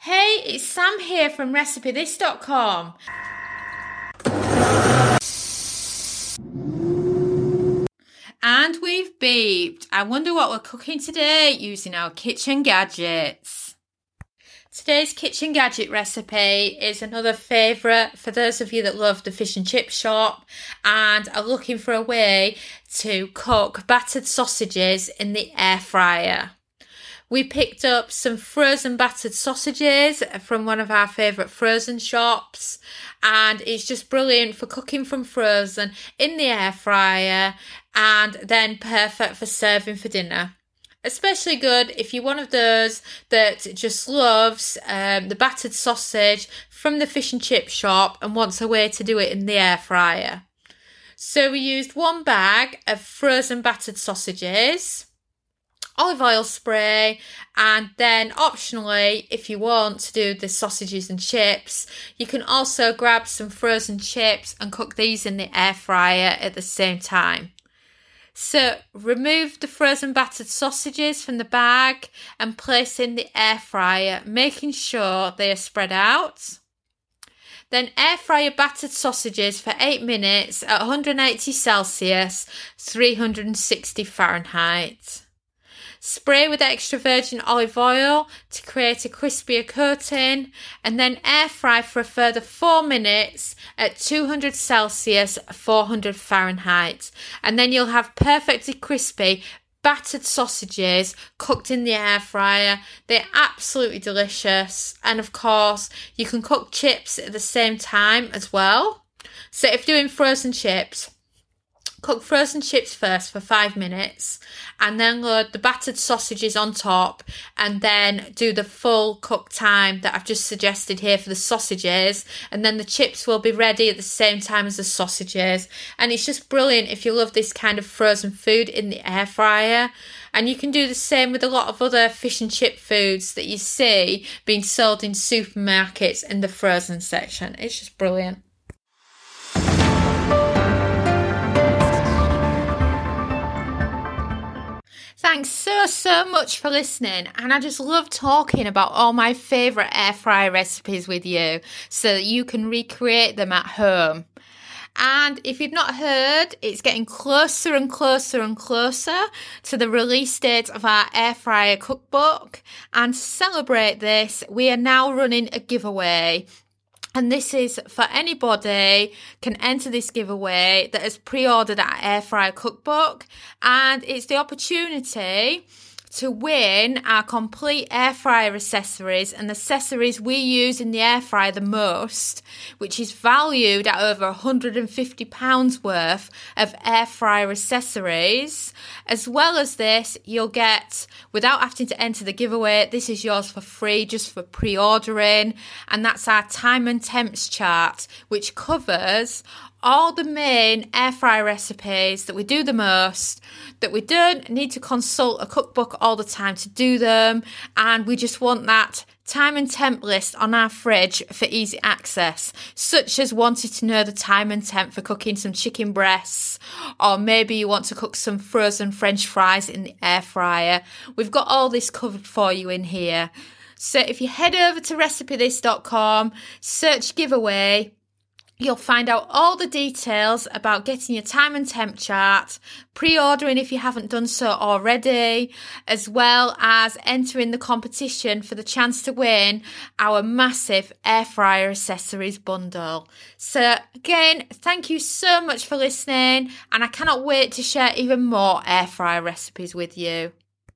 Hey, it's Sam here from RecipeThis.com. And we've beeped. I wonder what we're cooking today using our kitchen gadgets. Today's kitchen gadget recipe is another favourite for those of you that love the fish and chip shop and are looking for a way to cook battered sausages in the air fryer. We picked up some frozen battered sausages from one of our favourite frozen shops, and it's just brilliant for cooking from frozen in the air fryer and then perfect for serving for dinner. Especially good if you're one of those that just loves the battered sausage from the fish and chip shop and wants a way to do it in the air fryer. So we used one bag of frozen battered sausages, olive oil spray, and then optionally, if you want to do the sausages and chips, you can also grab some frozen chips and cook these in the air fryer at the same time. So remove the frozen battered sausages from the bag and place in the air fryer, making sure they are spread out. Then air fry your battered sausages for 8 minutes at 180 Celsius, 360 Fahrenheit. Spray with extra virgin olive oil to create a crispier coating, and then air fry for a further 4 minutes at 200 Celsius, 400 Fahrenheit. And then you'll have perfectly crispy battered sausages cooked in the air fryer. They're absolutely delicious. And of course, you can cook chips at the same time as well. So if doing frozen chips, cook frozen chips first for 5 minutes and then load the battered sausages on top, and then do the full cook time that I've just suggested here for the sausages, and then the chips will be ready at the same time as the sausages. And it's just brilliant if you love this kind of frozen food in the air fryer. And you can do the same with a lot of other fish and chip foods that you see being sold in supermarkets in the frozen section. It's just brilliant. Thanks so much for listening, and I just love talking about all my favourite air fryer recipes with you so that you can recreate them at home. And if you've not heard, it's getting closer and closer and closer to the release date of our air fryer cookbook, and to celebrate this, we are now running a giveaway. And this is for anybody can enter this giveaway that has pre-ordered our air fryer cookbook, and it's the opportunity to win our complete air fryer accessories and accessories we use in the air fryer the most, which is valued at over £150 worth of air fryer accessories. As well as this, you'll get, without having to enter the giveaway, this is yours for free just for pre-ordering, and that's our time and temps chart, which covers all the main air fryer recipes that we do the most, that we don't need to consult a cookbook all the time to do them, and we just want that time and temp list on our fridge for easy access, such as wanting to know the time and temp for cooking some chicken breasts, or maybe you want to cook some frozen French fries in the air fryer. We've got all this covered for you in here. So if you head over to recipethis.com, search giveaway, you'll find out all the details about getting your time and temp chart, pre-ordering if you haven't done so already, as well as entering the competition for the chance to win our massive air fryer accessories bundle. So again, thank you so much for listening, and I cannot wait to share even more air fryer recipes with you.